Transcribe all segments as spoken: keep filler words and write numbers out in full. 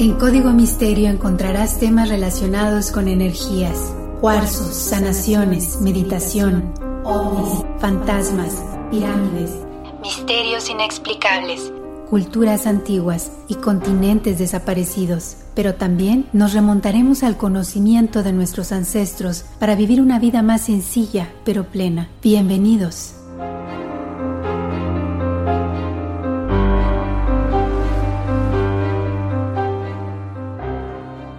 En Código Misterio encontrarás temas relacionados con energías, cuarzos, sanaciones, meditación, ovnis, fantasmas, pirámides, misterios inexplicables, culturas antiguas y continentes desaparecidos. Pero también nos remontaremos al conocimiento de nuestros ancestros para vivir una vida más sencilla pero plena. Bienvenidos.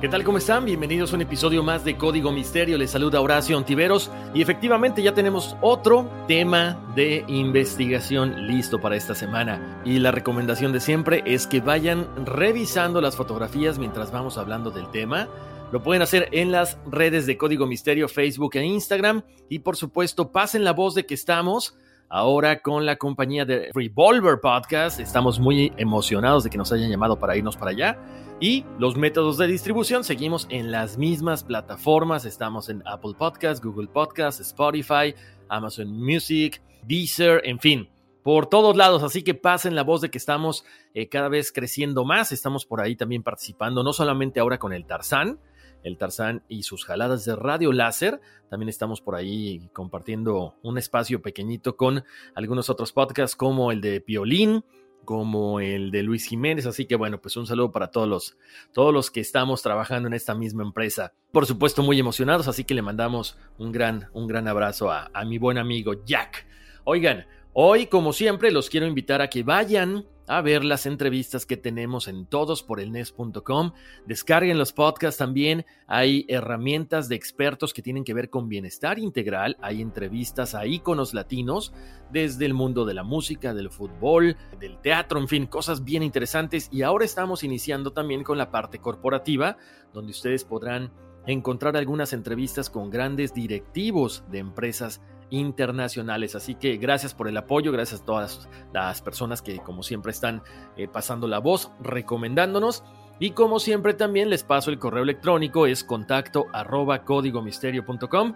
¿Qué tal? ¿Cómo están? Bienvenidos a un episodio más de Código Misterio. Les saluda Horacio Ontiveros y efectivamente ya tenemos otro tema de investigación listo para esta semana. Y la recomendación de siempre es que vayan revisando las fotografías mientras vamos hablando del tema. Lo pueden hacer en las redes de Código Misterio, Facebook e Instagram. Y por supuesto, pasen la voz de que estamos ahora con la compañía de Revolver Podcast. Estamos muy emocionados de que nos hayan llamado para irnos para allá. Y los métodos de distribución, seguimos en las mismas plataformas. Estamos en Apple Podcasts, Google Podcasts, Spotify, Amazon Music, Deezer, en fin, por todos lados. Así que pasen la voz de que estamos eh, cada vez creciendo más. Estamos por ahí también participando, no solamente ahora con el Tarzán, el Tarzán y sus jaladas de Radio Láser. También estamos por ahí compartiendo un espacio pequeñito con algunos otros podcasts como el de Piolín, como el de Luis Jiménez, así que bueno, pues un saludo para todos los, todos los que estamos trabajando en esta misma empresa. Por supuesto, muy emocionados, así que le mandamos un gran, un gran abrazo a, a mi buen amigo Jack. Oigan, hoy como siempre los quiero invitar a que vayan a ver las entrevistas que tenemos en todos por el nes punto com. Descarguen los podcasts también. Hay herramientas de expertos que tienen que ver con bienestar integral. Hay entrevistas a íconos latinos desde el mundo de la música, del fútbol, del teatro, en fin, cosas bien interesantes. Y ahora estamos iniciando también con la parte corporativa, donde ustedes podrán encontrar algunas entrevistas con grandes directivos de empresas internacionales. Así que gracias por el apoyo, gracias a todas las personas que como siempre están eh, pasando la voz, recomendándonos. Y como siempre también les paso el correo electrónico, es contacto arroba códigomisterio.com,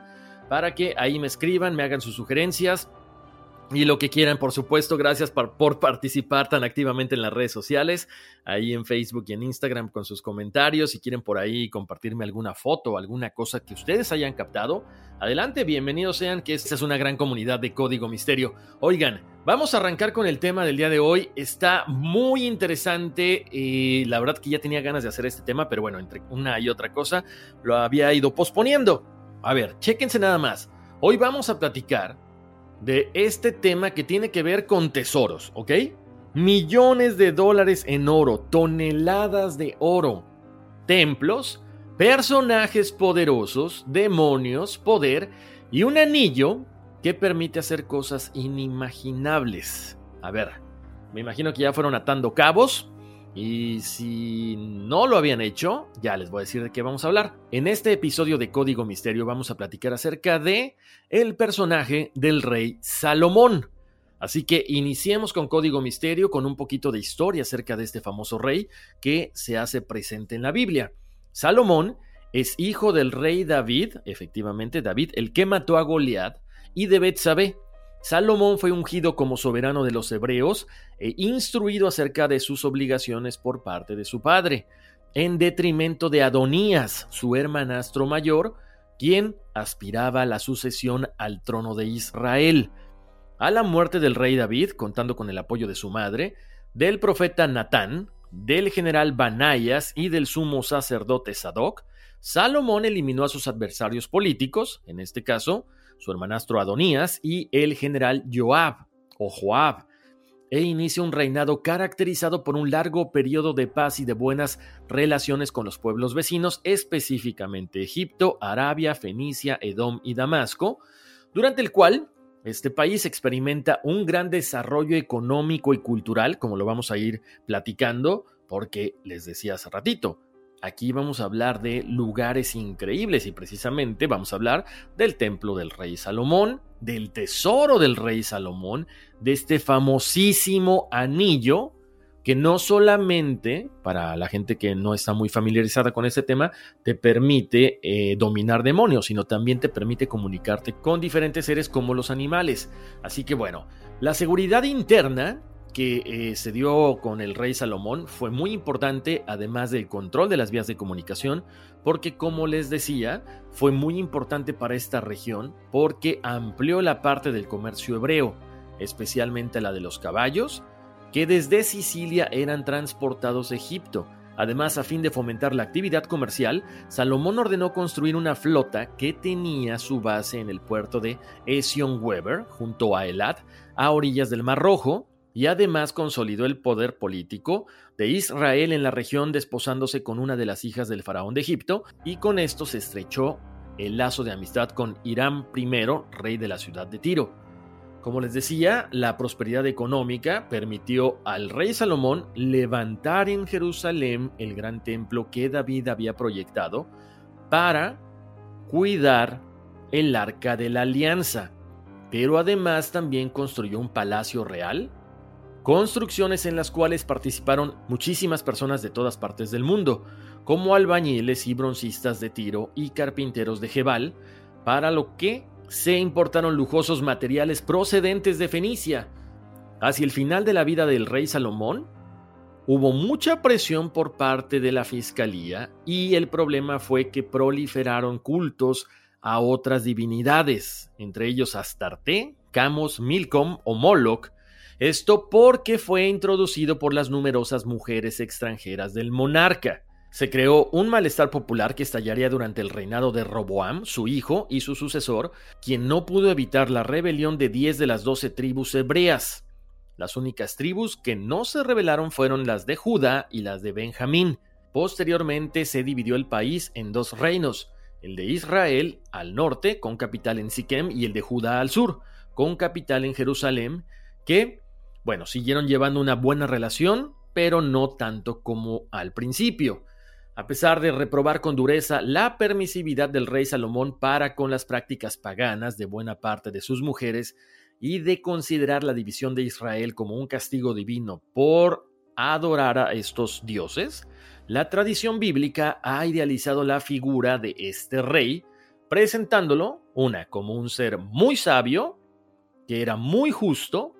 para que ahí me escriban, me hagan sus sugerencias y lo que quieran. Por supuesto, gracias por, por participar tan activamente en las redes sociales, ahí en Facebook y en Instagram con sus comentarios. Si quieren por ahí compartirme alguna foto, alguna cosa que ustedes hayan captado, adelante, bienvenidos sean, que esta es una gran comunidad de Código Misterio. Oigan, vamos a arrancar con el tema del día de hoy. Está muy interesante, eh, la verdad que ya tenía ganas de hacer este tema, pero bueno, entre una y otra cosa lo había ido posponiendo. A ver, chéquense nada más. Hoy vamos a platicar de este tema que tiene que ver con tesoros, ¿ok? Millones de dólares en oro, toneladas de oro, templos, personajes poderosos, demonios, poder y un anillo que permite hacer cosas inimaginables. A ver, me imagino que ya fueron atando cabos y si no lo habían hecho, ya les voy a decir de qué vamos a hablar. En este episodio de Código Misterio vamos a platicar acerca de el personaje del rey Salomón. Así que iniciemos con Código Misterio con un poquito de historia acerca de este famoso rey que se hace presente en la Biblia. Salomón es hijo del rey David, efectivamente David, el que mató a Goliat, y de Betsabé. Salomón fue ungido como soberano de los hebreos e instruido acerca de sus obligaciones por parte de su padre, en detrimento de Adonías, su hermanastro mayor, quien aspiraba a la sucesión al trono de Israel. A la muerte del rey David, contando con el apoyo de su madre, del profeta Natán, del general Banayas y del sumo sacerdote Sadoc, Salomón eliminó a sus adversarios políticos, en este caso, su hermanastro Adonías y el general Joab, o Joab, e inicia un reinado caracterizado por un largo periodo de paz y de buenas relaciones con los pueblos vecinos, específicamente Egipto, Arabia, Fenicia, Edom y Damasco, durante el cual este país experimenta un gran desarrollo económico y cultural, como lo vamos a ir platicando, porque les decía hace ratito, aquí vamos a hablar de lugares increíbles y precisamente vamos a hablar del templo del rey Salomón, del tesoro del rey Salomón, de este famosísimo anillo que no solamente, para la gente que no está muy familiarizada con este tema, te permite eh, dominar demonios, sino también te permite comunicarte con diferentes seres como los animales. Así que bueno, la seguridad interna que eh, se dio con el rey Salomón fue muy importante, además del control de las vías de comunicación, porque como les decía, fue muy importante para esta región porque amplió la parte del comercio hebreo, especialmente la de los caballos, que desde Sicilia eran transportados a Egipto. Además, a fin de fomentar la actividad comercial, Salomón ordenó construir una flota que tenía su base en el puerto de Ezion-geber, junto a Elat, a orillas del Mar Rojo, y además consolidó el poder político de Israel en la región desposándose con una de las hijas del faraón de Egipto, y con esto se estrechó el lazo de amistad con Hiram primero, rey de la ciudad de Tiro. Como les decía, la prosperidad económica permitió al rey Salomón levantar en Jerusalén el gran templo que David había proyectado para cuidar el Arca de la Alianza. Pero además también construyó un palacio real, construcciones en las cuales participaron muchísimas personas de todas partes del mundo, como albañiles y broncistas de Tiro y carpinteros de Gebal, para lo que se importaron lujosos materiales procedentes de Fenicia. Hacia el final de la vida del rey Salomón, hubo mucha presión por parte de la fiscalía y el problema fue que proliferaron cultos a otras divinidades, entre ellos Astarte, Camos, Milcom o Moloch. Esto porque fue introducido por las numerosas mujeres extranjeras del monarca. Se creó un malestar popular que estallaría durante el reinado de Roboam, su hijo y su sucesor, quien no pudo evitar la rebelión de diez de las doce tribus hebreas. Las únicas tribus que no se rebelaron fueron las de Judá y las de Benjamín. Posteriormente se dividió el país en dos reinos, el de Israel al norte, con capital en Siquem, y el de Judá al sur, con capital en Jerusalén, que, bueno, siguieron llevando una buena relación, pero no tanto como al principio. A pesar de reprobar con dureza la permisividad del rey Salomón para con las prácticas paganas de buena parte de sus mujeres y de considerar la división de Israel como un castigo divino por adorar a estos dioses, la tradición bíblica ha idealizado la figura de este rey, presentándolo, una, como un ser muy sabio, que era muy justo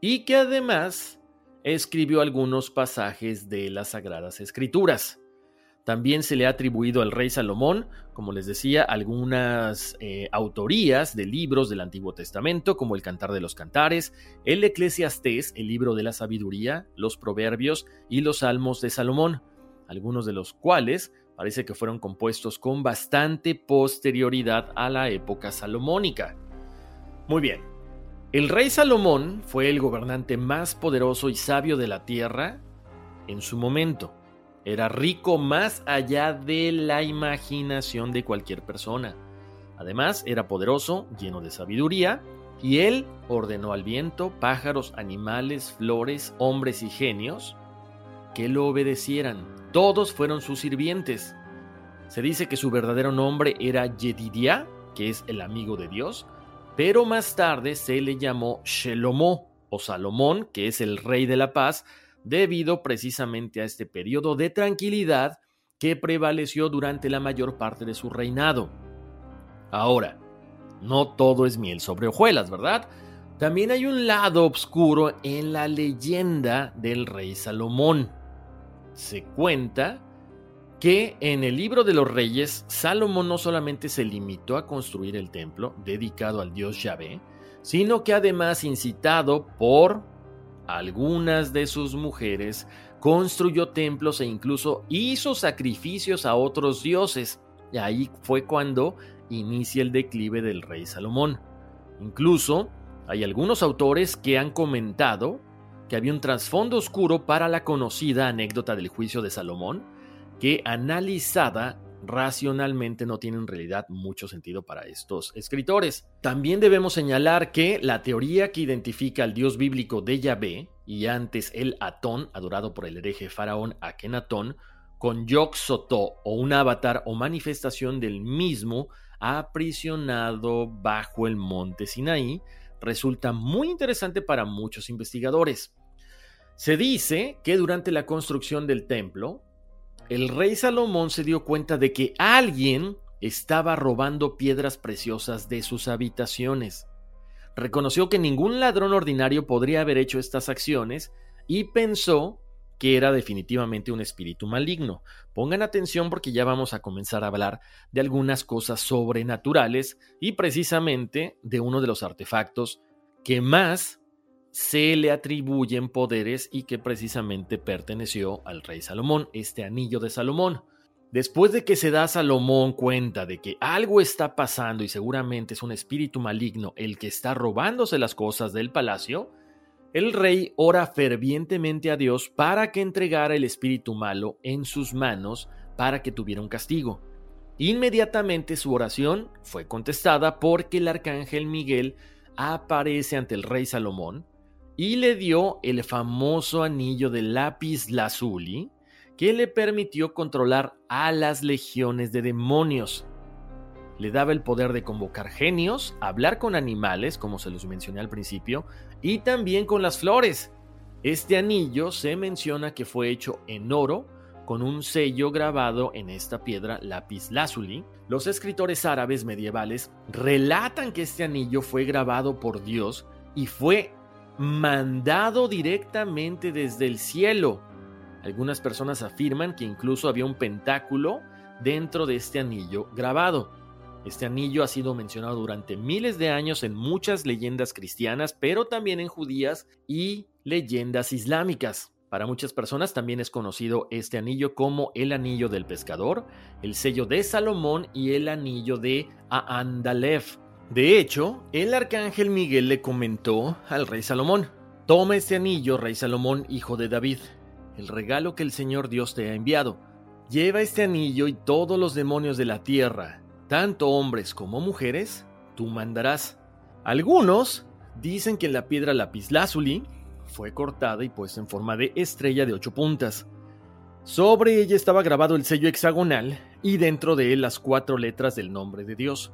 y que además escribió algunos pasajes de las Sagradas Escrituras. También se le ha atribuido al rey Salomón, como les decía, algunas eh, autorías de libros del Antiguo Testamento, como el Cantar de los Cantares, el Eclesiastés, el Libro de la Sabiduría, los Proverbios y los Salmos de Salomón, algunos de los cuales parece que fueron compuestos con bastante posterioridad a la época salomónica. Muy bien, el rey Salomón fue el gobernante más poderoso y sabio de la tierra en su momento. Era rico más allá de la imaginación de cualquier persona. Además, era poderoso, lleno de sabiduría, y él ordenó al viento, pájaros, animales, flores, hombres y genios que lo obedecieran. Todos fueron sus sirvientes. Se dice que su verdadero nombre era Yedidiah, que es el amigo de Dios, pero más tarde se le llamó Shelomó o Salomón, que es el rey de la paz, debido precisamente a este periodo de tranquilidad que prevaleció durante la mayor parte de su reinado. Ahora, no todo es miel sobre hojuelas, ¿verdad? También hay un lado oscuro en la leyenda del rey Salomón. Se cuenta que en el libro de los reyes, Salomón no solamente se limitó a construir el templo dedicado al dios Yahvé, sino que además incitado por algunas de sus mujeres, construyó templos e incluso hizo sacrificios a otros dioses. Y ahí fue cuando inicia el declive del rey Salomón. Incluso hay algunos autores que han comentado que había un trasfondo oscuro para la conocida anécdota del juicio de Salomón, que analizada racionalmente no tiene en realidad mucho sentido para estos escritores. También debemos señalar que la teoría que identifica al dios bíblico de Yahvé, y antes el Atón, adorado por el hereje faraón Akenatón, con Yoxotó o un avatar o manifestación del mismo aprisionado bajo el monte Sinaí, resulta muy interesante para muchos investigadores. Se dice que durante la construcción del templo, el rey Salomón se dio cuenta de que alguien estaba robando piedras preciosas de sus habitaciones. Reconoció que ningún ladrón ordinario podría haber hecho estas acciones y pensó que era definitivamente un espíritu maligno. Pongan atención porque ya vamos a comenzar a hablar de algunas cosas sobrenaturales y precisamente de uno de los artefactos que más se le atribuyen poderes y que precisamente perteneció al rey Salomón, este anillo de Salomón. Después de que se da Salomón cuenta de que algo está pasando y seguramente es un espíritu maligno el que está robándose las cosas del palacio, el rey ora fervientemente a Dios para que entregara el espíritu malo en sus manos para que tuviera un castigo. Inmediatamente su oración fue contestada porque el arcángel Miguel aparece ante el rey Salomón y le dio el famoso anillo de lapislázuli que le permitió controlar a las legiones de demonios. Le daba el poder de convocar genios, hablar con animales, como se los mencioné al principio, y también con las flores. Este anillo se menciona que fue hecho en oro, con un sello grabado en esta piedra lapislázuli. Los escritores árabes medievales relatan que este anillo fue grabado por Dios y fue mandado directamente desde el cielo. Algunas personas afirman que incluso había un pentáculo dentro de este anillo grabado. Este anillo ha sido mencionado durante miles de años en muchas leyendas cristianas, pero también en judías y leyendas islámicas. Para muchas personas también es conocido este anillo como el anillo del pescador, el sello de Salomón y el anillo de Aandalef. De hecho, el arcángel Miguel le comentó al rey Salomón: «Toma este anillo, rey Salomón, hijo de David, el regalo que el Señor Dios te ha enviado. Lleva este anillo y todos los demonios de la tierra, tanto hombres como mujeres, tú mandarás». Algunos dicen que la piedra lapislázuli fue cortada y puesta en forma de estrella de ocho puntas. Sobre ella estaba grabado el sello hexagonal y dentro de él las cuatro letras del nombre de Dios.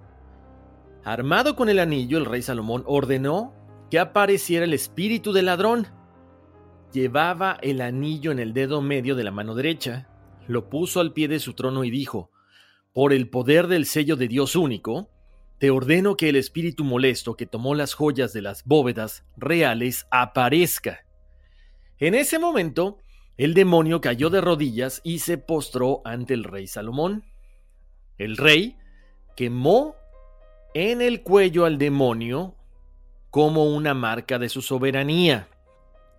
Armado con el anillo, el rey Salomón ordenó que apareciera el espíritu del ladrón. Llevaba el anillo en el dedo medio de la mano derecha, lo puso al pie de su trono y dijo: «Por el poder del sello de Dios único, te ordeno que el espíritu molesto que tomó las joyas de las bóvedas reales aparezca». En ese momento, el demonio cayó de rodillas y se postró ante el rey Salomón. El rey quemó en el cuello al demonio como una marca de su soberanía.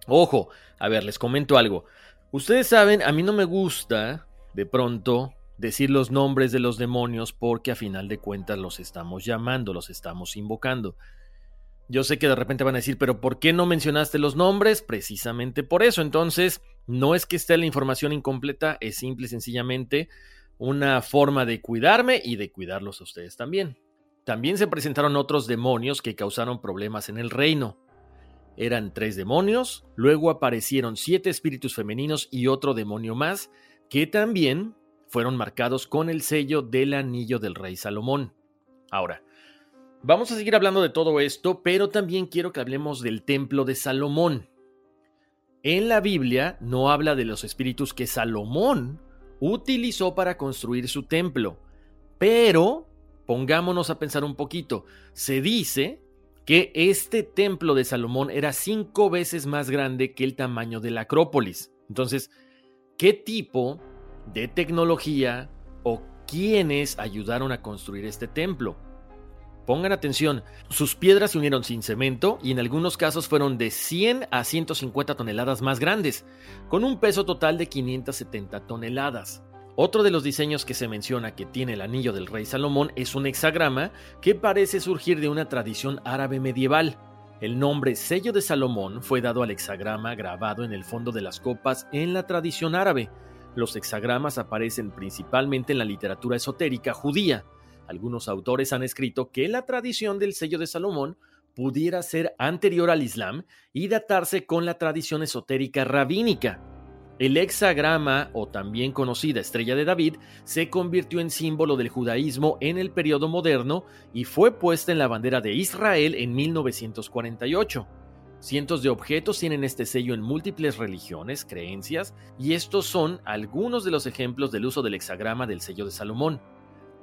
Ojo, a ver, les comento algo. Ustedes saben, a mí no me gusta, de pronto, decir los nombres de los demonios porque a final de cuentas los estamos llamando, los estamos invocando. Yo sé que de repente van a decir, pero ¿por qué no mencionaste los nombres? Precisamente por eso. Entonces, no es que esté la información incompleta, es simple y sencillamente una forma de cuidarme y de cuidarlos a ustedes también. También se presentaron otros demonios que causaron problemas en el reino. Eran tres demonios, luego aparecieron siete espíritus femeninos y otro demonio más que también fueron marcados con el sello del anillo del rey Salomón. Ahora, vamos a seguir hablando de todo esto, pero también quiero que hablemos del templo de Salomón. En la Biblia no habla de los espíritus que Salomón utilizó para construir su templo, pero pongámonos a pensar un poquito. Se dice que este templo de Salomón era cinco veces más grande que el tamaño de la Acrópolis. Entonces, ¿qué tipo de tecnología o quienes ayudaron a construir este templo? Pongan atención, sus piedras se unieron sin cemento y en algunos casos fueron de cien a ciento cincuenta toneladas más grandes, con un peso total de quinientas setenta toneladas. Otro de los diseños que se menciona que tiene el anillo del rey Salomón es un hexagrama que parece surgir de una tradición árabe medieval. El nombre Sello de Salomón fue dado al hexagrama grabado en el fondo de las copas en la tradición árabe. Los hexagramas aparecen principalmente en la literatura esotérica judía. Algunos autores han escrito que la tradición del Sello de Salomón pudiera ser anterior al Islam y datarse con la tradición esotérica rabínica. El hexagrama, o también conocida Estrella de David, se convirtió en símbolo del judaísmo en el periodo moderno y fue puesta en la bandera de Israel en mil novecientos cuarenta y ocho. Cientos de objetos tienen este sello en múltiples religiones, creencias, y estos son algunos de los ejemplos del uso del hexagrama del Sello de Salomón.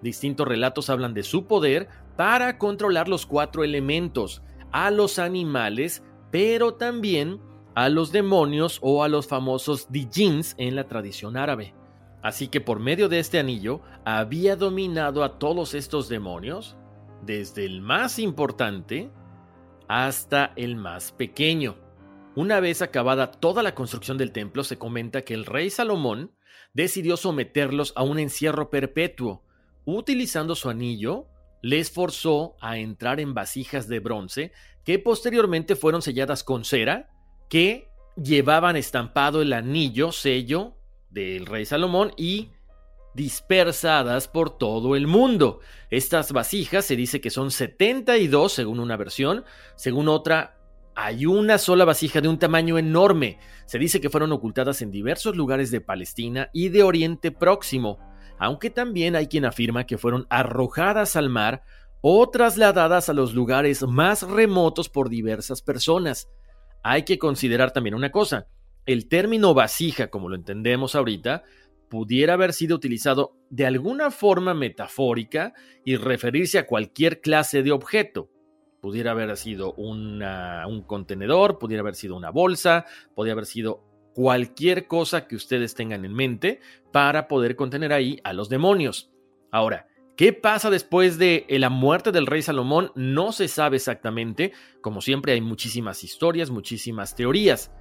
Distintos relatos hablan de su poder para controlar los cuatro elementos, a los animales, pero también a los demonios o a los famosos djinns en la tradición árabe. Así que por medio de este anillo había dominado a todos estos demonios, desde el más importante hasta el más pequeño. Una vez acabada toda la construcción del templo, se comenta que el rey Salomón decidió someterlos a un encierro perpetuo. Utilizando su anillo, les forzó a entrar en vasijas de bronce que posteriormente fueron selladas con cera, que llevaban estampado el anillo, sello del rey Salomón, y dispersadas por todo el mundo. Estas vasijas se dice que son setenta y dos según una versión, según otra hay una sola vasija de un tamaño enorme. Se dice que fueron ocultadas en diversos lugares de Palestina y de Oriente Próximo, aunque también hay quien afirma que fueron arrojadas al mar o trasladadas a los lugares más remotos por diversas personas. Hay que considerar también una cosa, el término vasija, como lo entendemos ahorita, pudiera haber sido utilizado de alguna forma metafórica y referirse a cualquier clase de objeto. Pudiera haber sido una, un contenedor, pudiera haber sido una bolsa, podría haber sido cualquier cosa que ustedes tengan en mente para poder contener ahí a los demonios. Ahora, ¿qué pasa después de la muerte del rey Salomón? No se sabe exactamente. Como siempre, hay muchísimas historias, muchísimas teorías.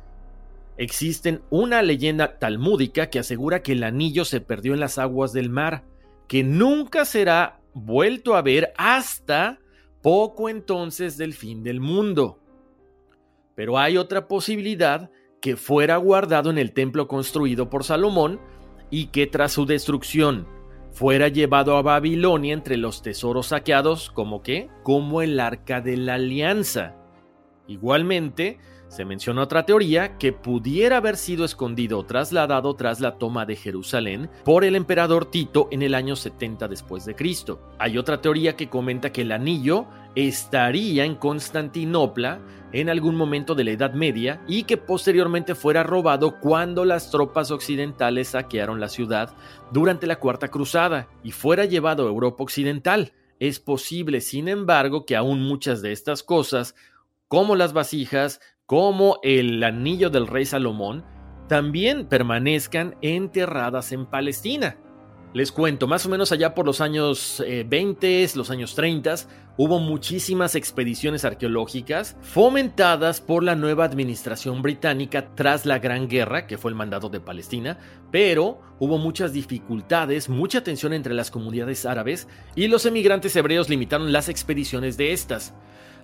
Existen una leyenda talmúdica que asegura que el anillo se perdió en las aguas del mar, que nunca será vuelto a ver hasta poco entonces del fin del mundo. Pero hay otra posibilidad, que fuera guardado en el templo construido por Salomón y que tras su destrucción fuera llevado a Babilonia entre los tesoros saqueados, ¿como qué? Como el Arca de la Alianza. Igualmente, se menciona otra teoría que pudiera haber sido escondido o trasladado tras la toma de Jerusalén por el emperador Tito en el año setenta después de Cristo. Hay otra teoría que comenta que el anillo estaría en Constantinopla en algún momento de la Edad Media y que posteriormente fuera robado cuando las tropas occidentales saquearon la ciudad durante la Cuarta Cruzada y fuera llevado a Europa Occidental. Es posible, sin embargo, que aún muchas de estas cosas, como las vasijas, como el anillo del rey Salomón, también permanezcan enterradas en Palestina. Les cuento, más o menos allá por los años eh, veinte, los años treinta, hubo muchísimas expediciones arqueológicas fomentadas por la nueva administración británica tras la Gran Guerra, que fue el mandato de Palestina, pero hubo muchas dificultades, mucha tensión entre las comunidades árabes y los emigrantes hebreos limitaron las expediciones de estas.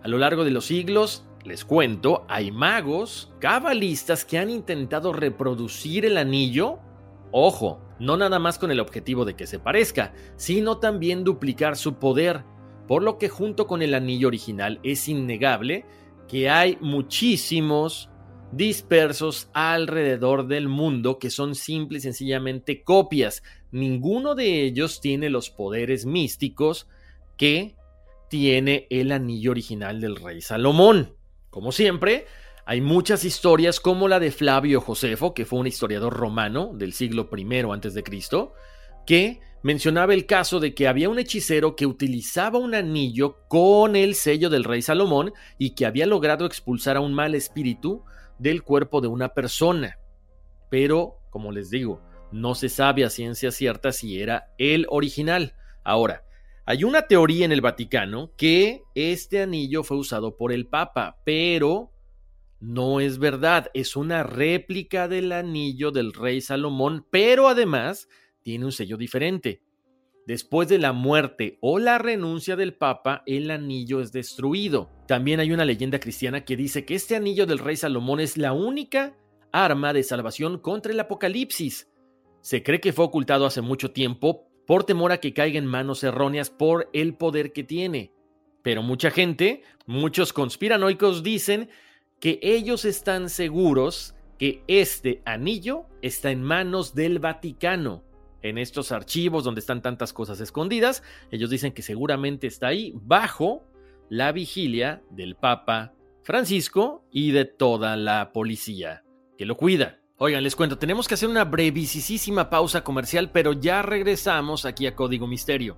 A lo largo de los siglos, les cuento, hay magos, cabalistas que han intentado reproducir el anillo. Ojo, no nada más con el objetivo de que se parezca, sino también duplicar su poder, por lo que junto con el anillo original es innegable que hay muchísimos dispersos alrededor del mundo que son simple y sencillamente copias. Ninguno de ellos tiene los poderes místicos que tiene el anillo original del rey Salomón. Como siempre, hay muchas historias como la de Flavio Josefo, que fue un historiador romano del siglo primero antes de Cristo, que mencionaba el caso de que había un hechicero que utilizaba un anillo con el sello del rey Salomón y que había logrado expulsar a un mal espíritu del cuerpo de una persona. Pero, como les digo, no se sabe a ciencia cierta si era el original. Ahora, Hay una teoría en el Vaticano que este anillo fue usado por el Papa, pero no es verdad. Es una réplica del anillo del rey Salomón, pero además tiene un sello diferente. Después de la muerte o la renuncia del Papa, el anillo es destruido. También hay una leyenda cristiana que dice que este anillo del rey Salomón es la única arma de salvación contra el apocalipsis. Se cree que fue ocultado hace mucho tiempo por temor a que caiga en manos erróneas por el poder que tiene. Pero mucha gente, muchos conspiranoicos dicen que ellos están seguros que este anillo está en manos del Vaticano. En estos archivos donde están tantas cosas escondidas, ellos dicen que seguramente está ahí bajo la vigilia del Papa Francisco y de toda la policía que lo cuida. Oigan, les cuento, tenemos que hacer una brevísima pausa comercial, pero ya regresamos aquí a Código Misterio.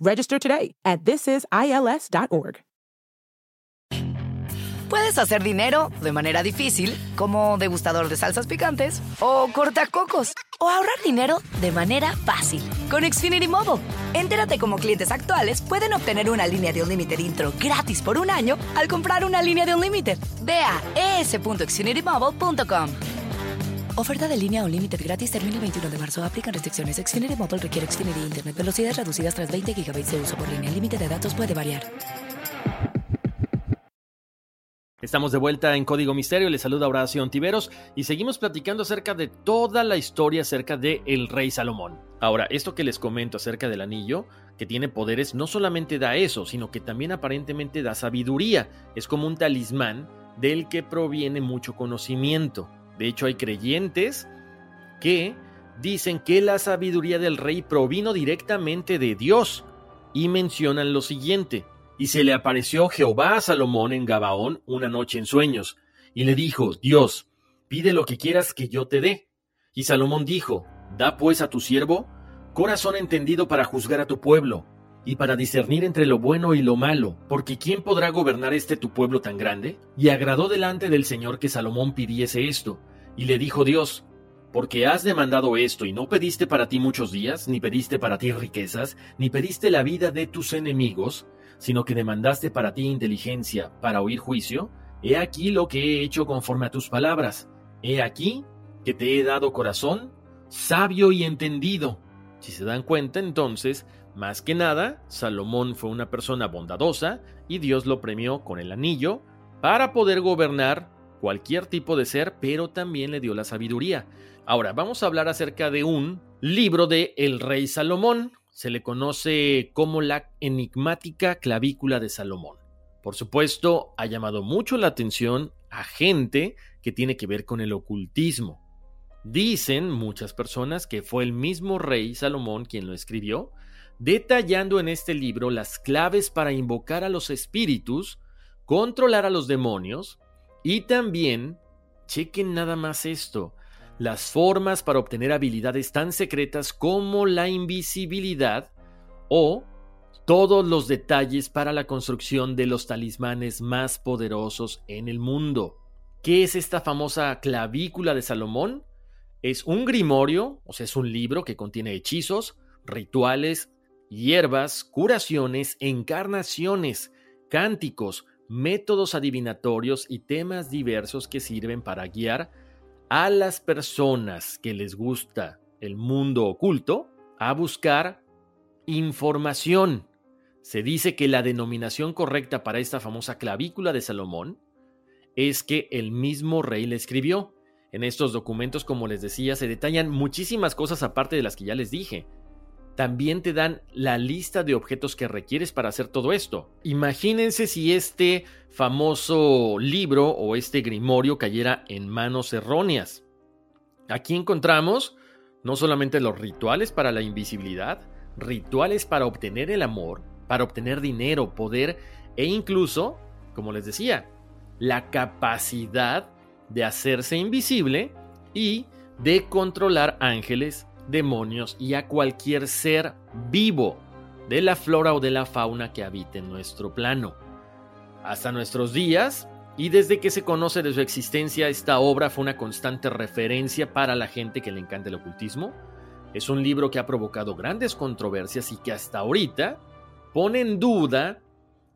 Register today at this is I L S dot org. Puedes hacer dinero de manera difícil, como degustador de salsas picantes o cortacocos, o ahorrar dinero de manera fácil con Xfinity Mobile. Entérate cómo clientes actuales pueden obtener una línea de Unlimited intro gratis por un año al comprar una línea de Unlimited. Ve a e s punto xfinity mobile punto com. Oferta de línea Unlimited gratis termina el veintiuno de marzo. Aplican restricciones. Xfinity Mobile requiere Xfinity Internet. Velocidades reducidas tras veinte gigabytes de uso por línea. El límite de datos puede variar. Estamos de vuelta en Código Misterio. Les saluda Horacio Ontiveros y seguimos platicando acerca de toda la historia acerca del rey Salomón. Ahora, esto que les comento acerca del anillo, que tiene poderes, no solamente da eso, sino que también aparentemente da sabiduría. Es como un talismán del que proviene mucho conocimiento. De hecho, hay creyentes que dicen que la sabiduría del rey provino directamente de Dios y mencionan lo siguiente: y se le apareció Jehová a Salomón en Gabaón una noche en sueños y le dijo: Dios, pide lo que quieras que yo te dé. Y Salomón dijo: da pues a tu siervo corazón entendido para juzgar a tu pueblo y para discernir entre lo bueno y lo malo, porque ¿quién podrá gobernar este tu pueblo tan grande? Y agradó delante del Señor que Salomón pidiese esto, y le dijo Dios: porque has demandado esto, y no pediste para ti muchos días, ni pediste para ti riquezas, ni pediste la vida de tus enemigos, sino que demandaste para ti inteligencia, para oír juicio. He aquí lo que he hecho conforme a tus palabras. He aquí que te he dado corazón sabio y entendido. Si se dan cuenta, entonces, más que nada, Salomón fue una persona bondadosa y Dios lo premió con el anillo para poder gobernar cualquier tipo de ser, pero también le dio la sabiduría. Ahora, vamos a hablar acerca de un libro de El Rey Salomón. Se le conoce como la enigmática Clavícula de Salomón. Por supuesto, ha llamado mucho la atención a gente que tiene que ver con el ocultismo. Dicen muchas personas que fue el mismo rey Salomón quien lo escribió, detallando en este libro las claves para invocar a los espíritus, controlar a los demonios y también, chequen nada más esto, las formas para obtener habilidades tan secretas como la invisibilidad o todos los detalles para la construcción de los talismanes más poderosos en el mundo. ¿Qué es esta famosa clavícula de Salomón? Es un grimorio, o sea, es un libro que contiene hechizos, rituales, hierbas, curaciones, encarnaciones, cánticos, métodos adivinatorios y temas diversos que sirven para guiar a las personas que les gusta el mundo oculto a buscar información. Se dice que la denominación correcta para esta famosa clavícula de Salomón es que el mismo rey la escribió. En estos documentos, como les decía, se detallan muchísimas cosas aparte de las que ya les dije. También te dan la lista de objetos que requieres para hacer todo esto. Imagínense si este famoso libro o este grimorio cayera en manos erróneas. Aquí encontramos no solamente los rituales para la invisibilidad, rituales para obtener el amor, para obtener dinero, poder e incluso, como les decía, la capacidad de hacerse invisible y de controlar ángeles, demonios y a cualquier ser vivo de la flora o de la fauna que habite en nuestro plano. Hasta nuestros días, y desde que se conoce de su existencia, esta obra fue una constante referencia para la gente que le encanta el ocultismo. Es un libro que ha provocado grandes controversias y que hasta ahorita pone en duda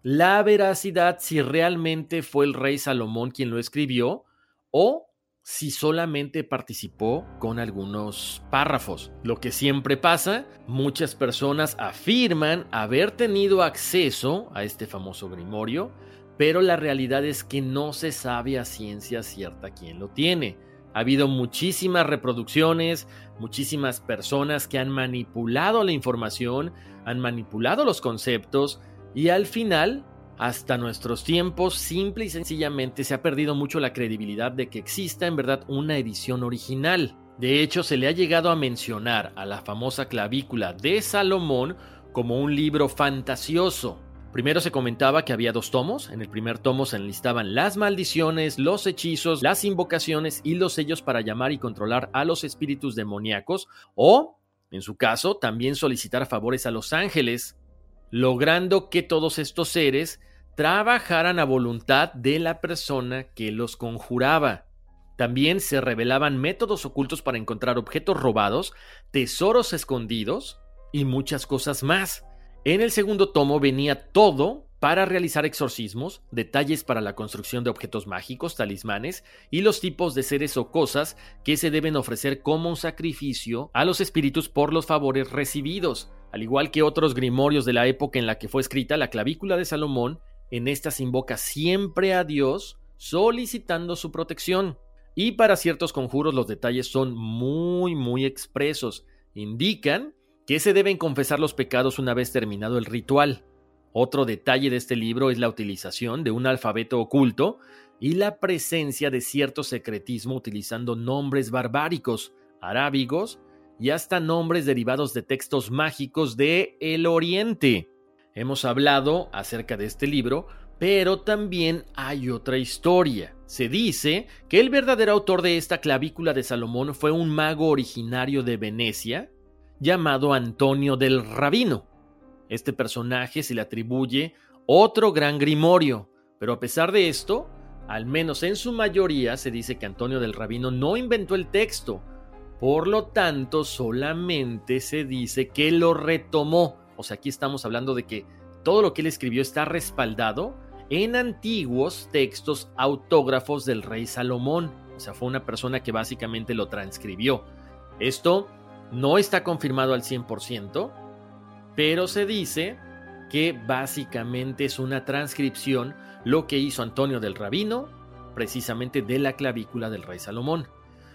la veracidad si realmente fue el rey Salomón quien lo escribió o si solamente participó con algunos párrafos. Lo que siempre pasa, muchas personas afirman haber tenido acceso a este famoso grimorio, pero la realidad es que no se sabe a ciencia cierta quién lo tiene. Ha habido muchísimas reproducciones, muchísimas personas que han manipulado la información, han manipulado los conceptos y al final, hasta nuestros tiempos, simple y sencillamente se ha perdido mucho la credibilidad de que exista en verdad una edición original. De hecho, se le ha llegado a mencionar a la famosa clavícula de Salomón como un libro fantasioso. Primero se comentaba que había dos tomos. En el primer tomo se enlistaban las maldiciones, los hechizos, las invocaciones y los sellos para llamar y controlar a los espíritus demoníacos o, en su caso, también solicitar favores a los ángeles, logrando que todos estos seres trabajaran a voluntad de la persona que los conjuraba. También se revelaban métodos ocultos para encontrar objetos robados, tesoros escondidos y muchas cosas más. En el segundo tomo venía todo para realizar exorcismos, detalles para la construcción de objetos mágicos, talismanes y los tipos de seres o cosas que se deben ofrecer como sacrificio a los espíritus por los favores recibidos. Al igual que otros grimorios de la época en la que fue escrita la clavícula de Salomón, en esta se invoca siempre a Dios solicitando su protección. Y para ciertos conjuros los detalles son muy muy expresos. Indican que se deben confesar los pecados una vez terminado el ritual. Otro detalle de este libro es la utilización de un alfabeto oculto y la presencia de cierto secretismo utilizando nombres barbáricos, arábigos y hasta nombres derivados de textos mágicos de el Oriente. Hemos hablado acerca de este libro, pero también hay otra historia. Se dice que el verdadero autor de esta clavícula de Salomón fue un mago originario de Venecia llamado Antonio del Rabino. Este personaje se le atribuye otro gran grimorio, pero a pesar de esto, al menos en su mayoría, se dice que Antonio del Rabino no inventó el texto. Por lo tanto, solamente se dice que lo retomó. O sea, aquí estamos hablando de que todo lo que él escribió está respaldado en antiguos textos autógrafos del rey Salomón. O sea, fue una persona que básicamente lo transcribió. Esto no está confirmado al cien por ciento, pero se dice que básicamente es una transcripción lo que hizo Antonio del Rabino, precisamente de la clavícula del rey Salomón.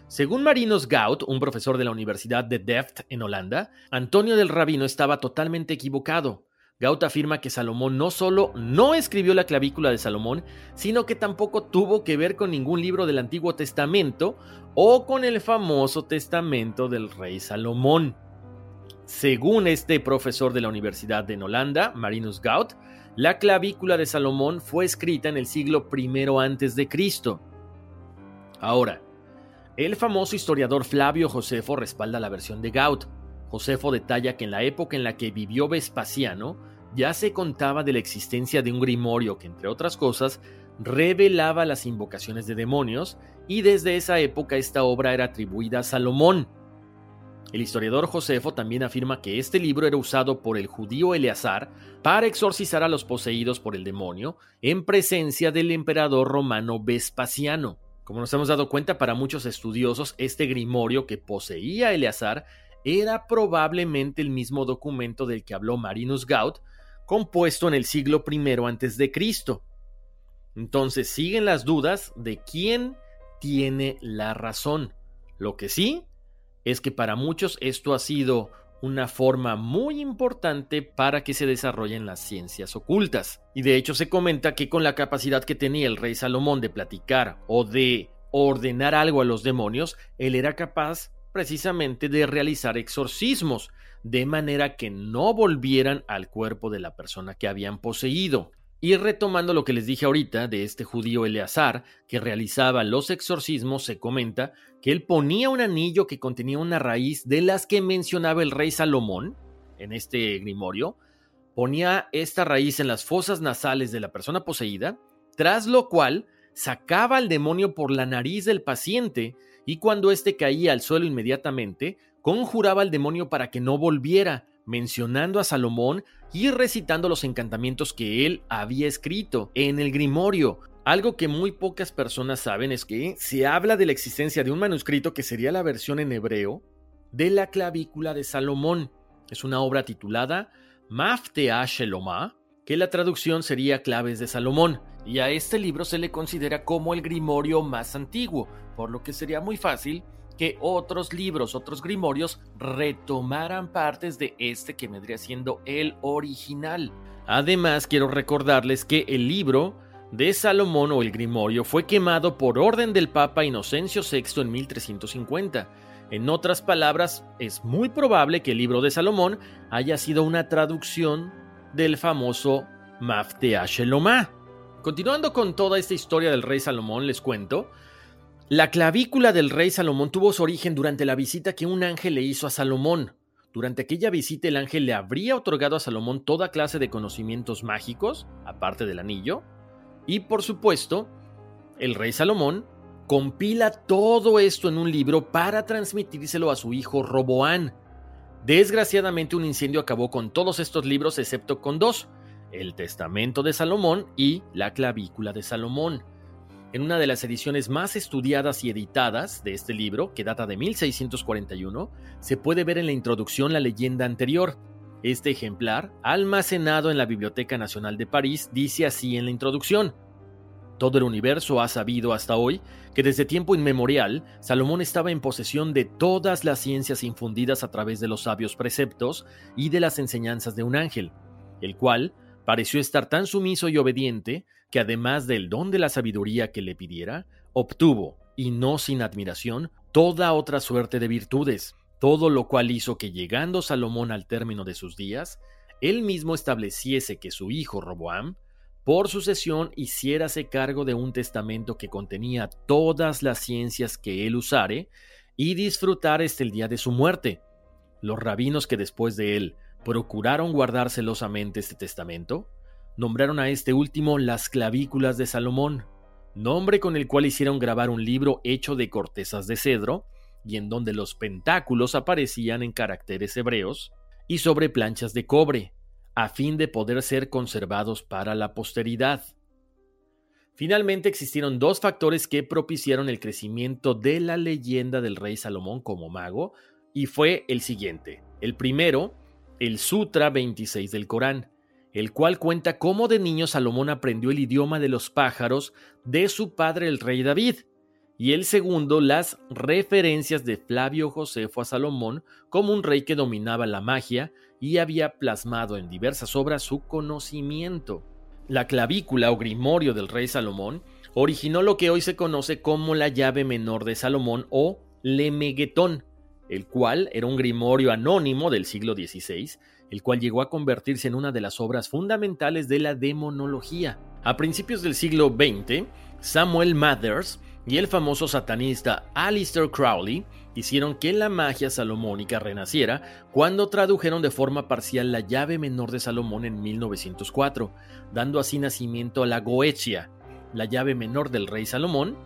Según Marinus Gaut, un profesor de la Universidad de Delft en Holanda, Antonio del Rabino estaba totalmente equivocado. Gaut afirma que Salomón no solo no escribió la clavícula de Salomón, sino que tampoco tuvo que ver con ningún libro del Antiguo Testamento o con el famoso testamento del rey Salomón. Según este profesor de la Universidad de Holanda, Marinus Gaut, la clavícula de Salomón fue escrita en el siglo primero antes de Cristo. Ahora, el famoso historiador Flavio Josefo respalda la versión de Gaut. Josefo detalla que en la época en la que vivió Vespasiano, ya se contaba de la existencia de un grimorio que, entre otras cosas, revelaba las invocaciones de demonios, y desde esa época esta obra era atribuida a Salomón. El historiador Josefo también afirma que este libro era usado por el judío Eleazar para exorcizar a los poseídos por el demonio en presencia del emperador romano Vespasiano. Como nos hemos dado cuenta, para muchos estudiosos, este grimorio que poseía Eleazar era probablemente el mismo documento del que habló Marinus Gaut, compuesto en el siglo primero antes de Cristo. Entonces siguen las dudas de quién tiene la razón. Lo que sí es que para muchos esto ha sido una forma muy importante para que se desarrollen las ciencias ocultas. Y de hecho se comenta que con la capacidad que tenía el rey Salomón de platicar o de ordenar algo a los demonios, él era capaz precisamente de realizar exorcismos, de manera que no volvieran al cuerpo de la persona que habían poseído. Y retomando lo que les dije ahorita de este judío Eleazar, que realizaba los exorcismos, se comenta que él ponía un anillo que contenía una raíz de las que mencionaba el rey Salomón en este grimorio, ponía esta raíz en las fosas nasales de la persona poseída, tras lo cual sacaba al demonio por la nariz del paciente, y cuando éste caía al suelo inmediatamente, conjuraba al demonio para que no volviera, mencionando a Salomón y recitando los encantamientos que él había escrito en el grimorio. Algo que muy pocas personas saben es que se habla de la existencia de un manuscrito que sería la versión en hebreo de la Clavícula de Salomón. Es una obra titulada Mafteah Shelomá, que la traducción sería Claves de Salomón, y a este libro se le considera como el grimorio más antiguo, por lo que sería muy fácil que otros libros, otros grimorios retomaran partes de este que vendría siendo el original. Además, quiero recordarles que el libro de Salomón o el grimorio fue quemado por orden del Papa Inocencio sexto en mil trescientos cincuenta. En otras palabras, es muy probable que el libro de Salomón haya sido una traducción del famoso Mafteah Shelomá. Continuando con toda esta historia del rey Salomón, les cuento. La clavícula del rey Salomón tuvo su origen durante la visita que un ángel le hizo a Salomón. Durante aquella visita, el ángel le habría otorgado a Salomón toda clase de conocimientos mágicos, aparte del anillo, y por supuesto, el rey Salomón compila todo esto en un libro para transmitírselo a su hijo Roboam. Desgraciadamente, un incendio acabó con todos estos libros excepto con dos, el Testamento de Salomón y la Clavícula de Salomón. En una de las ediciones más estudiadas y editadas de este libro, que data de mil seiscientos cuarenta y uno, se puede ver en la introducción la leyenda anterior. Este ejemplar, almacenado en la Biblioteca Nacional de París, dice así en la introducción: todo el universo ha sabido hasta hoy que desde tiempo inmemorial Salomón estaba en posesión de todas las ciencias infundidas a través de los sabios preceptos y de las enseñanzas de un ángel, el cual pareció estar tan sumiso y obediente que, además del don de la sabiduría que le pidiera, obtuvo, y no sin admiración, toda otra suerte de virtudes, todo lo cual hizo que, llegando Salomón al término de sus días, él mismo estableciese que su hijo Roboam, por sucesión, hiciérase cargo de un testamento que contenía todas las ciencias que él usare, y disfrutar hasta el día de su muerte. Los rabinos que después de él procuraron guardar celosamente este testamento, nombraron a este último las Clavículas de Salomón, nombre con el cual hicieron grabar un libro hecho de cortezas de cedro y en donde los pentáculos aparecían en caracteres hebreos y sobre planchas de cobre, a fin de poder ser conservados para la posteridad. Finalmente existieron dos factores que propiciaron el crecimiento de la leyenda del rey Salomón como mago, y fue el siguiente. El primero, el Sutra veintiséis del Corán, el cual cuenta cómo de niño Salomón aprendió el idioma de los pájaros de su padre el rey David, y el segundo, las referencias de Flavio Josefo a Salomón como un rey que dominaba la magia y había plasmado en diversas obras su conocimiento. La clavícula o grimorio del rey Salomón originó lo que hoy se conoce como la llave menor de Salomón o Lemeguetón, el cual era un grimorio anónimo del siglo dieciséis, el cual llegó a convertirse en una de las obras fundamentales de la demonología. A principios del siglo veinte, Samuel Mathers y el famoso satanista Aleister Crowley hicieron que la magia salomónica renaciera cuando tradujeron de forma parcial la llave menor de Salomón en mil novecientos cuatro, dando así nacimiento a la Goetia, la llave menor del rey Salomón,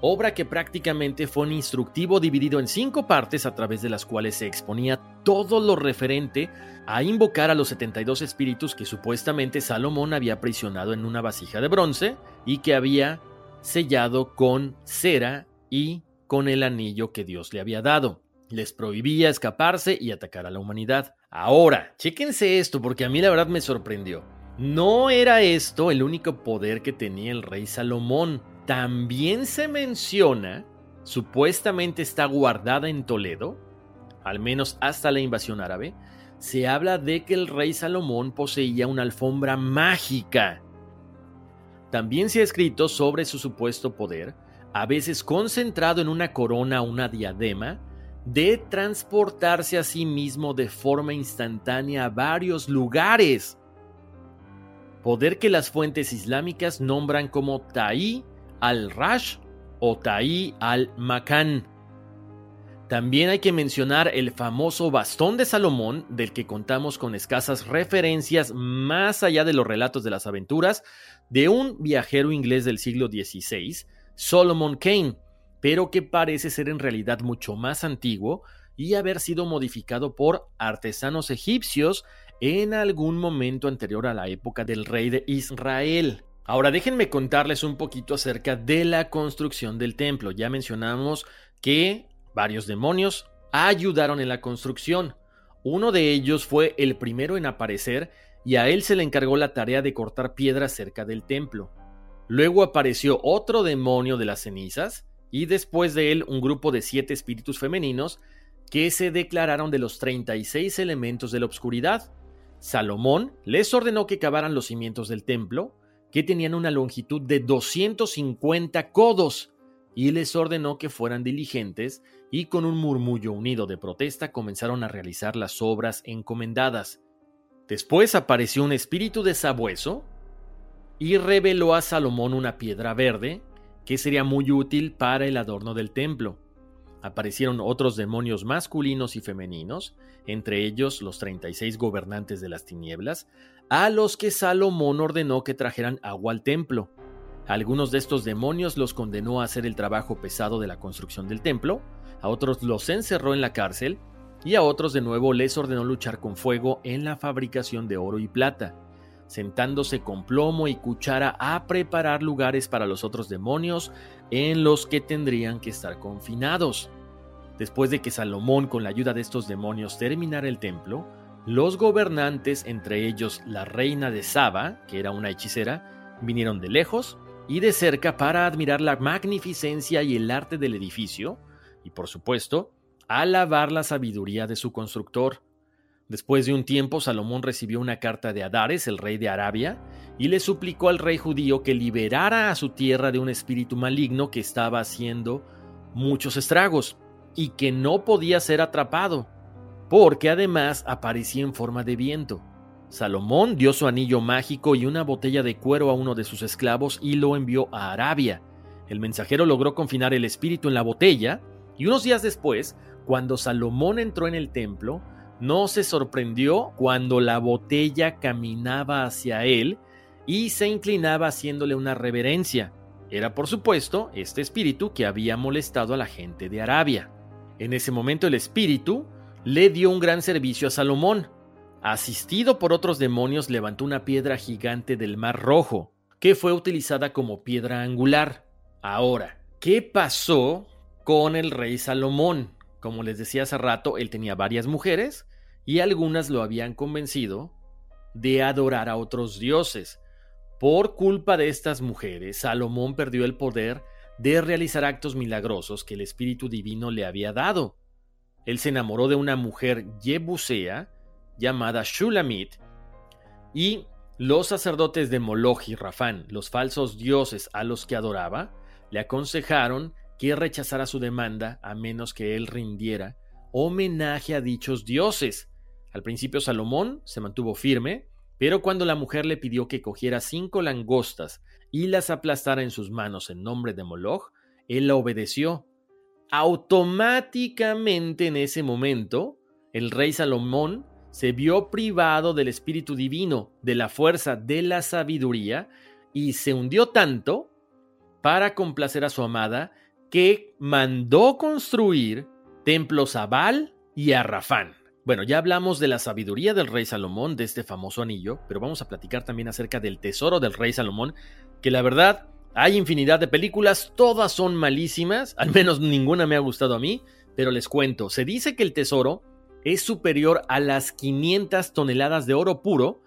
obra que prácticamente fue un instructivo dividido en cinco partes a través de las cuales se exponía todo lo referente a invocar a los setenta y dos espíritus que supuestamente Salomón había aprisionado en una vasija de bronce y que había sellado con cera y con el anillo que Dios le había dado. Les prohibía escaparse y atacar a la humanidad. Ahora, chéquense esto porque a mí la verdad me sorprendió. No era esto el único poder que tenía el rey Salomón. También se menciona, supuestamente está guardada en Toledo, al menos hasta la invasión árabe, se habla de que el rey Salomón poseía una alfombra mágica. También se ha escrito sobre su supuesto poder, a veces concentrado en una corona o una diadema, de transportarse a sí mismo de forma instantánea a varios lugares. Poder que las fuentes islámicas nombran como Taí al-Rash o Taí al-Makan. También hay que mencionar el famoso bastón de Salomón, del que contamos con escasas referencias más allá de los relatos de las aventuras de un viajero inglés del siglo dieciséis, Solomon Kane, pero que parece ser en realidad mucho más antiguo y haber sido modificado por artesanos egipcios en algún momento anterior a la época del rey de Israel. Ahora déjenme contarles un poquito acerca de la construcción del templo. Ya mencionamos que varios demonios ayudaron en la construcción. Uno de ellos fue el primero en aparecer y a él se le encargó la tarea de cortar piedras cerca del templo. Luego apareció otro demonio de las cenizas y después de él un grupo de siete espíritus femeninos que se declararon de los treinta y seis elementos de la oscuridad. Salomón les ordenó que cavaran los cimientos del templo, que tenían una longitud de doscientos cincuenta codos, y les ordenó que fueran diligentes, y con un murmullo unido de protesta comenzaron a realizar las obras encomendadas. Después apareció un espíritu de sabueso y reveló a Salomón una piedra verde que sería muy útil para el adorno del templo. Aparecieron otros demonios masculinos y femeninos, entre ellos los treinta y seis gobernantes de las tinieblas, a los que Salomón ordenó que trajeran agua al templo. Algunos de estos demonios los condenó a hacer el trabajo pesado de la construcción del templo, a otros los encerró en la cárcel y a otros de nuevo les ordenó luchar con fuego en la fabricación de oro y plata, sentándose con plomo y cuchara a preparar lugares para los otros demonios en los que tendrían que estar confinados. Después de que Salomón, con la ayuda de estos demonios, terminara el templo, los gobernantes, entre ellos la reina de Saba, que era una hechicera, vinieron de lejos y de cerca para admirar la magnificencia y el arte del edificio y, por supuesto, alabar la sabiduría de su constructor. Después de un tiempo, Salomón recibió una carta de Adares, el rey de Arabia, y le suplicó al rey judío que liberara a su tierra de un espíritu maligno que estaba haciendo muchos estragos y que no podía ser atrapado, porque además aparecía en forma de viento. Salomón dio su anillo mágico y una botella de cuero a uno de sus esclavos y lo envió a Arabia. El mensajero logró confinar el espíritu en la botella y unos días después, cuando Salomón entró en el templo, no se sorprendió cuando la botella caminaba hacia él y se inclinaba haciéndole una reverencia. Era, por supuesto, este espíritu que había molestado a la gente de Arabia. En ese momento el espíritu le dio un gran servicio a Salomón. Asistido por otros demonios, levantó una piedra gigante del Mar Rojo, que fue utilizada como piedra angular. Ahora, ¿qué pasó con el rey Salomón? Como les decía hace rato, él tenía varias mujeres, y algunas lo habían convencido de adorar a otros dioses. Por culpa de estas mujeres, Salomón perdió el poder de realizar actos milagrosos que el espíritu divino le había dado. Él se enamoró de una mujer yebusea llamada Shulamit, y los sacerdotes de Moloch y Rafán, los falsos dioses a los que adoraba, le aconsejaron que rechazara su demanda a menos que él rindiera homenaje a dichos dioses. Al principio Salomón se mantuvo firme, pero cuando la mujer le pidió que cogiera cinco langostas y las aplastara en sus manos en nombre de Moloch, él la obedeció. Automáticamente en ese momento, el rey Salomón se vio privado del espíritu divino, de la fuerza, de la sabiduría, y se hundió tanto para complacer a su amada que mandó construir templos a Baal y a Rafán. Bueno, ya hablamos de la sabiduría del rey Salomón, de este famoso anillo, pero vamos a platicar también acerca del tesoro del rey Salomón, que la verdad hay infinidad de películas, todas son malísimas, al menos ninguna me ha gustado a mí, pero les cuento, se dice que el tesoro es superior a las quinientas toneladas de oro puro,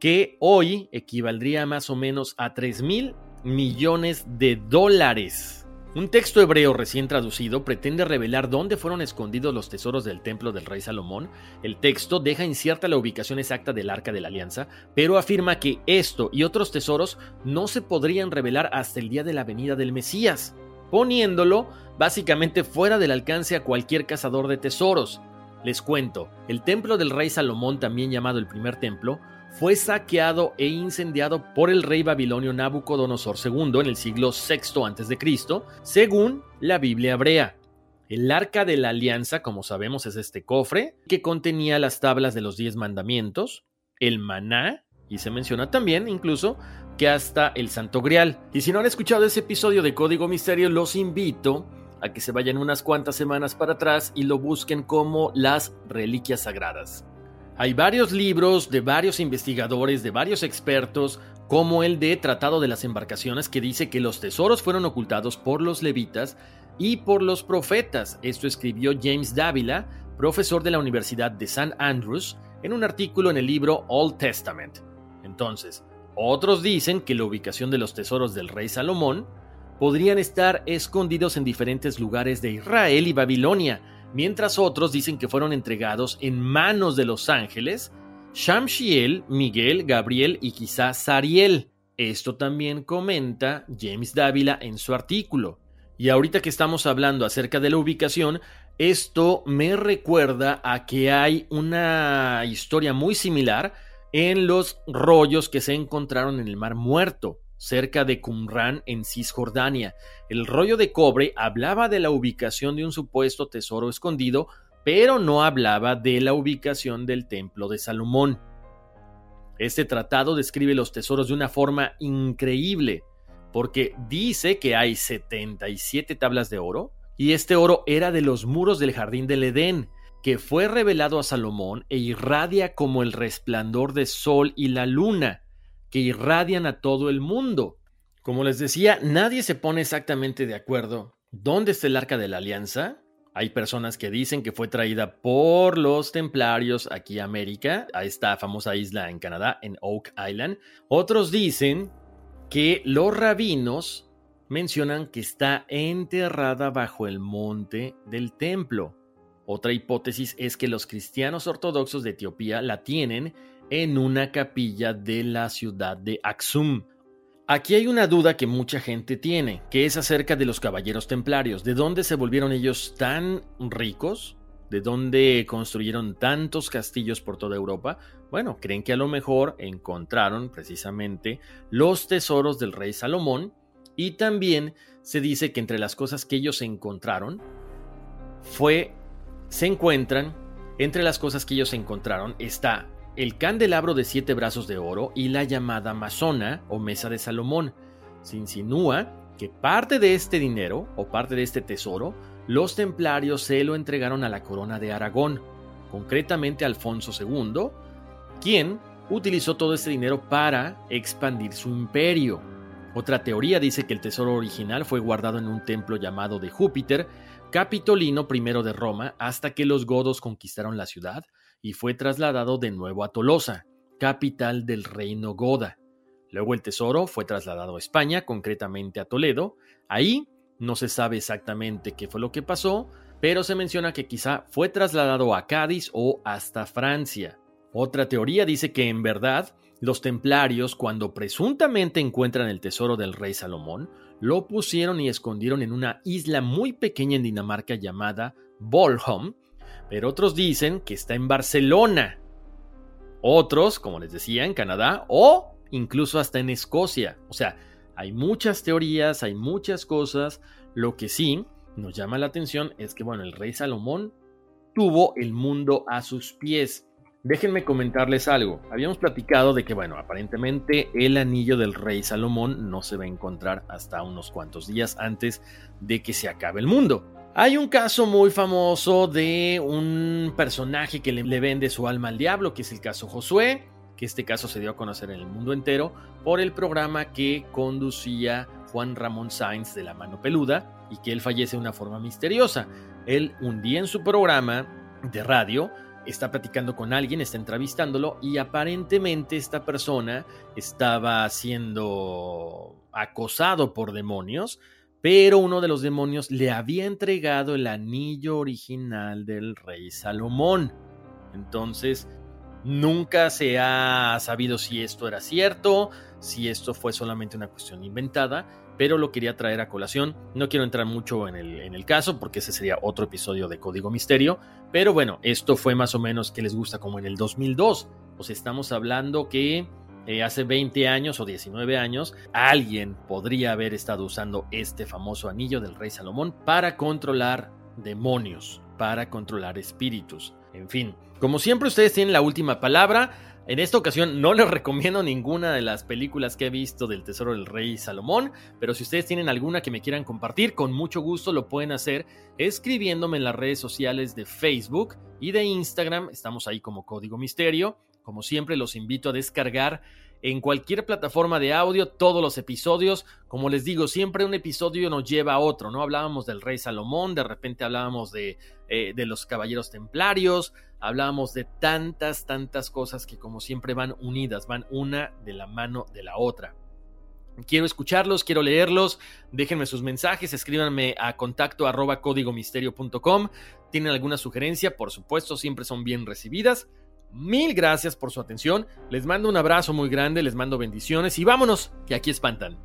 que hoy equivaldría más o menos a tres mil millones de dólares. Un texto hebreo recién traducido pretende revelar dónde fueron escondidos los tesoros del templo del rey Salomón. El texto deja incierta la ubicación exacta del Arca de la Alianza, pero afirma que esto y otros tesoros no se podrían revelar hasta el día de la venida del Mesías, poniéndolo básicamente fuera del alcance a cualquier cazador de tesoros. Les cuento, el templo del rey Salomón, también llamado el primer templo, fue saqueado e incendiado por el rey babilonio Nabucodonosor segundo en el siglo sexto antes de Cristo, según la Biblia hebrea. El Arca de la Alianza, como sabemos, es este cofre que contenía las tablas de los diez mandamientos, el maná, y se menciona también incluso que hasta el Santo Grial. Y si no han escuchado ese episodio de Código Misterio, los invito a que se vayan unas cuantas semanas para atrás y lo busquen como las reliquias sagradas. Hay varios libros de varios investigadores, de varios expertos, como el de Tratado de las Embarcaciones, que dice que los tesoros fueron ocultados por los levitas y por los profetas. Esto escribió James Dávila, profesor de la Universidad de Saint Andrews, en un artículo en el libro Old Testament. Entonces, otros dicen que la ubicación de los tesoros del rey Salomón podrían estar escondidos en diferentes lugares de Israel y Babilonia, mientras otros dicen que fueron entregados en manos de los ángeles Shamsiel, Miguel, Gabriel y quizá Sariel. Esto también comenta James Dávila en su artículo. Y ahorita que estamos hablando acerca de la ubicación, esto me recuerda a que hay una historia muy similar en los rollos que se encontraron en el Mar Muerto, cerca de Qumran en Cisjordania. El rollo de cobre hablaba de la ubicación de un supuesto tesoro escondido, pero no hablaba de la ubicación del templo de Salomón. Este tratado describe los tesoros de una forma increíble, porque dice que hay setenta y siete tablas de oro, y este oro era de los muros del jardín del Edén, que fue revelado a Salomón e irradia como el resplandor del sol y la luna, que irradian a todo el mundo. Como les decía, nadie se pone exactamente de acuerdo dónde está el Arca de la Alianza. Hay personas que dicen que fue traída por los templarios aquí a América, a esta famosa isla en Canadá, en Oak Island. Otros dicen que los rabinos mencionan que está enterrada bajo el monte del templo. Otra hipótesis es que los cristianos ortodoxos de Etiopía la tienen en una capilla de la ciudad de Aksum. Aquí hay una duda que mucha gente tiene, que es acerca de los caballeros templarios. ¿De dónde se volvieron ellos tan ricos? ¿De dónde construyeron tantos castillos por toda Europa? Bueno, creen que a lo mejor encontraron precisamente los tesoros del rey Salomón, y también se dice que entre las cosas que ellos encontraron fue, se encuentran, entre las cosas que ellos encontraron está el candelabro de siete brazos de oro y la llamada masona o mesa de Salomón. Se insinúa que parte de este dinero o parte de este tesoro, los templarios se lo entregaron a la corona de Aragón, concretamente a Alfonso segundo, quien utilizó todo este dinero para expandir su imperio. Otra teoría dice que el tesoro original fue guardado en un templo llamado de Júpiter, Capitolino primero de Roma, hasta que los godos conquistaron la ciudad, y fue trasladado de nuevo a Tolosa, capital del reino goda. Luego el tesoro fue trasladado a España, concretamente a Toledo. Ahí no se sabe exactamente qué fue lo que pasó, pero se menciona que quizá fue trasladado a Cádiz o hasta Francia. Otra teoría dice que en verdad los templarios, cuando presuntamente encuentran el tesoro del rey Salomón, lo pusieron y escondieron en una isla muy pequeña en Dinamarca llamada Bornholm, pero otros dicen que está en Barcelona, otros, como les decía, en Canadá o incluso hasta en Escocia. O sea, hay muchas teorías, hay muchas cosas. Lo que sí nos llama la atención es que, bueno, el rey Salomón tuvo el mundo a sus pies. Déjenme comentarles algo. Habíamos platicado de que, bueno, aparentemente el anillo del rey Salomón no se va a encontrar hasta unos cuantos días antes de que se acabe el mundo. Hay un caso muy famoso de un personaje que le, le vende su alma al diablo, que es el caso Josué, que este caso se dio a conocer en el mundo entero por el programa que conducía Juan Ramón Sáenz de la Mano Peluda y que él fallece de una forma misteriosa. Él, un día en su programa de radio, está platicando con alguien, está entrevistándolo y aparentemente esta persona estaba siendo acosado por demonios, pero uno de los demonios le había entregado el anillo original del rey Salomón. Entonces, nunca se ha sabido si esto era cierto, si esto fue solamente una cuestión inventada, pero lo quería traer a colación. No quiero entrar mucho en el, en el caso porque ese sería otro episodio de Código Misterio, pero bueno, esto fue más o menos que les gusta como en el dos mil dos. Pues estamos hablando que eh, hace veinte años o diecinueve años alguien podría haber estado usando este famoso anillo del rey Salomón para controlar demonios, para controlar espíritus. En fin, como siempre ustedes tienen la última palabra. En esta ocasión no les recomiendo ninguna de las películas que he visto del Tesoro del Rey Salomón, pero si ustedes tienen alguna que me quieran compartir, con mucho gusto lo pueden hacer escribiéndome en las redes sociales de Facebook y de Instagram. Estamos ahí como Código Misterio. Como siempre los invito a descargar en cualquier plataforma de audio todos los episodios. Como les digo, siempre un episodio nos lleva a otro, ¿no? Hablábamos del rey Salomón, de repente hablábamos de, eh, de los caballeros templarios, hablábamos de tantas, tantas cosas que como siempre van unidas, van una de la mano de la otra. Quiero escucharlos, quiero leerlos, déjenme sus mensajes, escríbanme a contacto arroba código misterio punto com. ¿Tienen alguna sugerencia? Por supuesto, siempre son bien recibidas. Mil gracias por su atención, les mando un abrazo muy grande, les mando bendiciones y vámonos, que aquí espantan.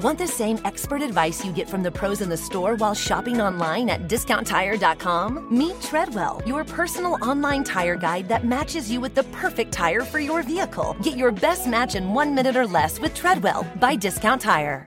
Want the same expert advice you get from the pros in the store while shopping online at discount tire dot com? Meet Treadwell, your personal online tire guide that matches you with the perfect tire for your vehicle. Get your best match in one minute or less with Treadwell by Discount Tire.